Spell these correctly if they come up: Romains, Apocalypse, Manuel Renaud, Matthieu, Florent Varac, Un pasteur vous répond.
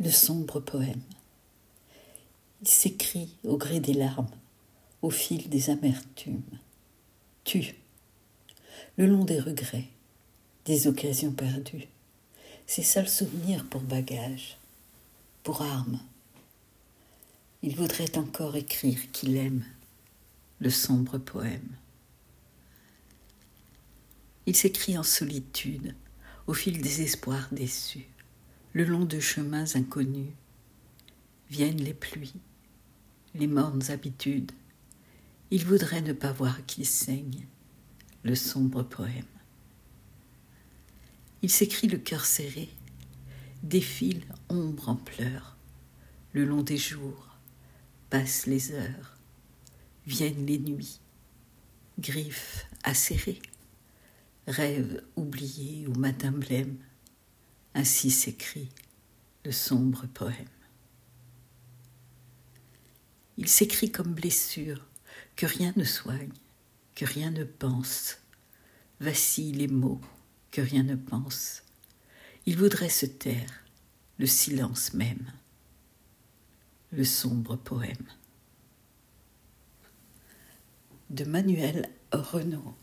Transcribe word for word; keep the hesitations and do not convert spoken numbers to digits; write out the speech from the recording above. le sombre poème. Il s'écrit au gré des larmes, au fil des amertumes, tue, le long des regrets, des occasions perdues, ses seuls souvenirs pour bagages, pour armes. Il voudrait encore écrire qu'il aime le sombre poème. Il s'écrit en solitude, au fil des espoirs déçus, le long de chemins inconnus. Viennent les pluies, les mornes habitudes. Il voudrait ne pas voir qu'il saigne, le sombre poème. Il s'écrit le cœur serré, défile ombre en pleurs. Le long des jours, passent les heures, viennent les nuits, griffes acérées. Rêve oublié au matin blême, ainsi s'écrit le sombre poème. Il s'écrit comme blessure, que rien ne soigne, que rien ne pense. Vacillent les mots, que rien ne pense. Il voudrait se taire, le silence même, le sombre poème. De Manuel Renaud.